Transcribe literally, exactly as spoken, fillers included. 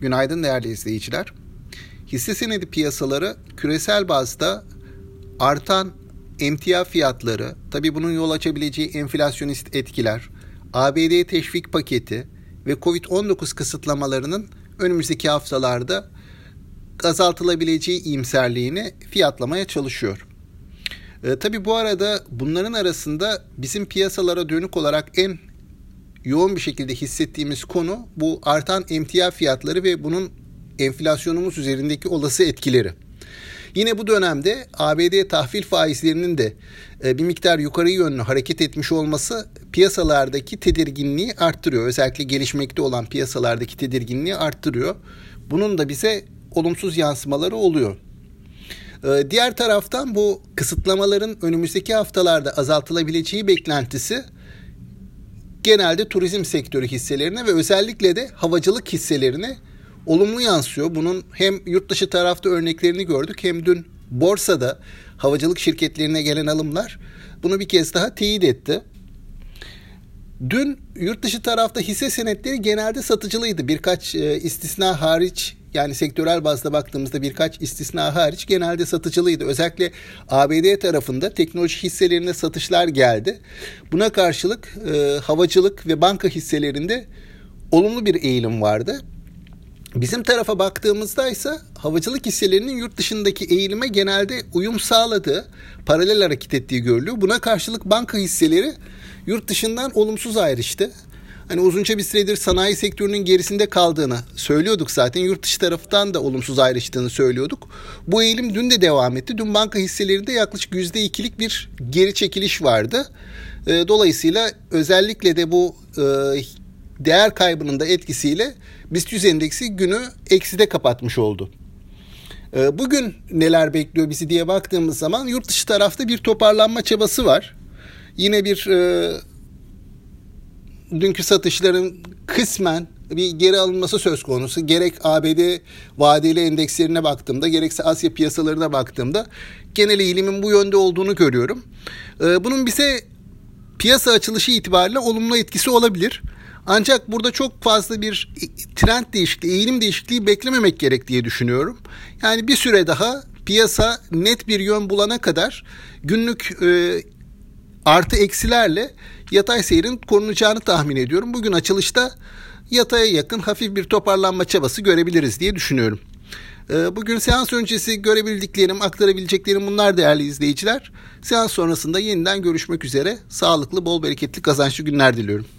Günaydın değerli izleyiciler. Hisse senedi piyasaları küresel bazda artan emtia fiyatları, tabii bunun yol açabileceği enflasyonist etkiler, A B D teşvik paketi ve kovid on dokuz kısıtlamalarının önümüzdeki haftalarda azaltılabileceği iyimserliğini fiyatlamaya çalışıyor. E, tabii bu arada bunların arasında bizim piyasalara dönük olarak en yoğun bir şekilde hissettiğimiz konu bu artan emtia fiyatları ve bunun enflasyonumuz üzerindeki olası etkileri. Yine bu dönemde A B D tahvil faizlerinin de bir miktar yukarı yönlü hareket etmiş olması piyasalardaki tedirginliği arttırıyor. Özellikle gelişmekte olan piyasalardaki tedirginliği arttırıyor. Bunun da bize olumsuz yansımaları oluyor. Diğer taraftan bu kısıtlamaların önümüzdeki haftalarda azaltılabileceği beklentisi genelde turizm sektörü hisselerine ve özellikle de havacılık hisselerine olumlu yansıyor. Bunun hem yurt dışı tarafta örneklerini gördük hem dün borsada havacılık şirketlerine gelen alımlar bunu bir kez daha teyit etti. Dün yurt dışı tarafta hisse senetleri genelde satıcılıydı. Birkaç istisna hariç, yani sektörel bazda baktığımızda birkaç istisna hariç genelde satıcılıydı. Özellikle A B D tarafında teknoloji hisselerine satışlar geldi. Buna karşılık e, havacılık ve banka hisselerinde olumlu bir eğilim vardı. Bizim tarafa baktığımızda ise havacılık hisselerinin yurt dışındaki eğilime genelde uyum sağladığı, paralel hareket ettiği görülüyor. Buna karşılık banka hisseleri yurt dışından olumsuz ayrıştı. Hani uzunca bir süredir sanayi sektörünün gerisinde kaldığını söylüyorduk zaten. Yurt dışı taraftan da olumsuz ayrıştığını söylüyorduk. Bu eğilim dün de devam etti. Dün banka hisselerinde yaklaşık yüzde ikilik bir geri çekiliş vardı. Dolayısıyla özellikle de bu değer kaybının da etkisiyle BIST yüz endeksi günü ekside kapatmış oldu. Bugün neler bekliyor bizi diye baktığımız zaman yurt dışı tarafta bir toparlanma çabası var. Yine bir dünkü satışların kısmen bir geri alınması söz konusu. Gerek A B D vadeli endekslerine baktığımda, gerekse Asya piyasalarına baktığımda genel eğilimin bu yönde olduğunu görüyorum. Bunun bize piyasa açılışı itibariyle olumlu etkisi olabilir. Ancak burada çok fazla bir trend değişikliği, eğilim değişikliği beklememek gerek diye düşünüyorum. Yani bir süre daha piyasa net bir yön bulana kadar günlük e, artı eksilerle yatay seyrin korunacağını tahmin ediyorum. Bugün açılışta yataya yakın hafif bir toparlanma çabası görebiliriz diye düşünüyorum. Bugün seans öncesi görebildiklerim, aktarabileceklerim bunlar değerli izleyiciler. Seans sonrasında yeniden görüşmek üzere. Sağlıklı, bol bereketli, kazançlı günler diliyorum.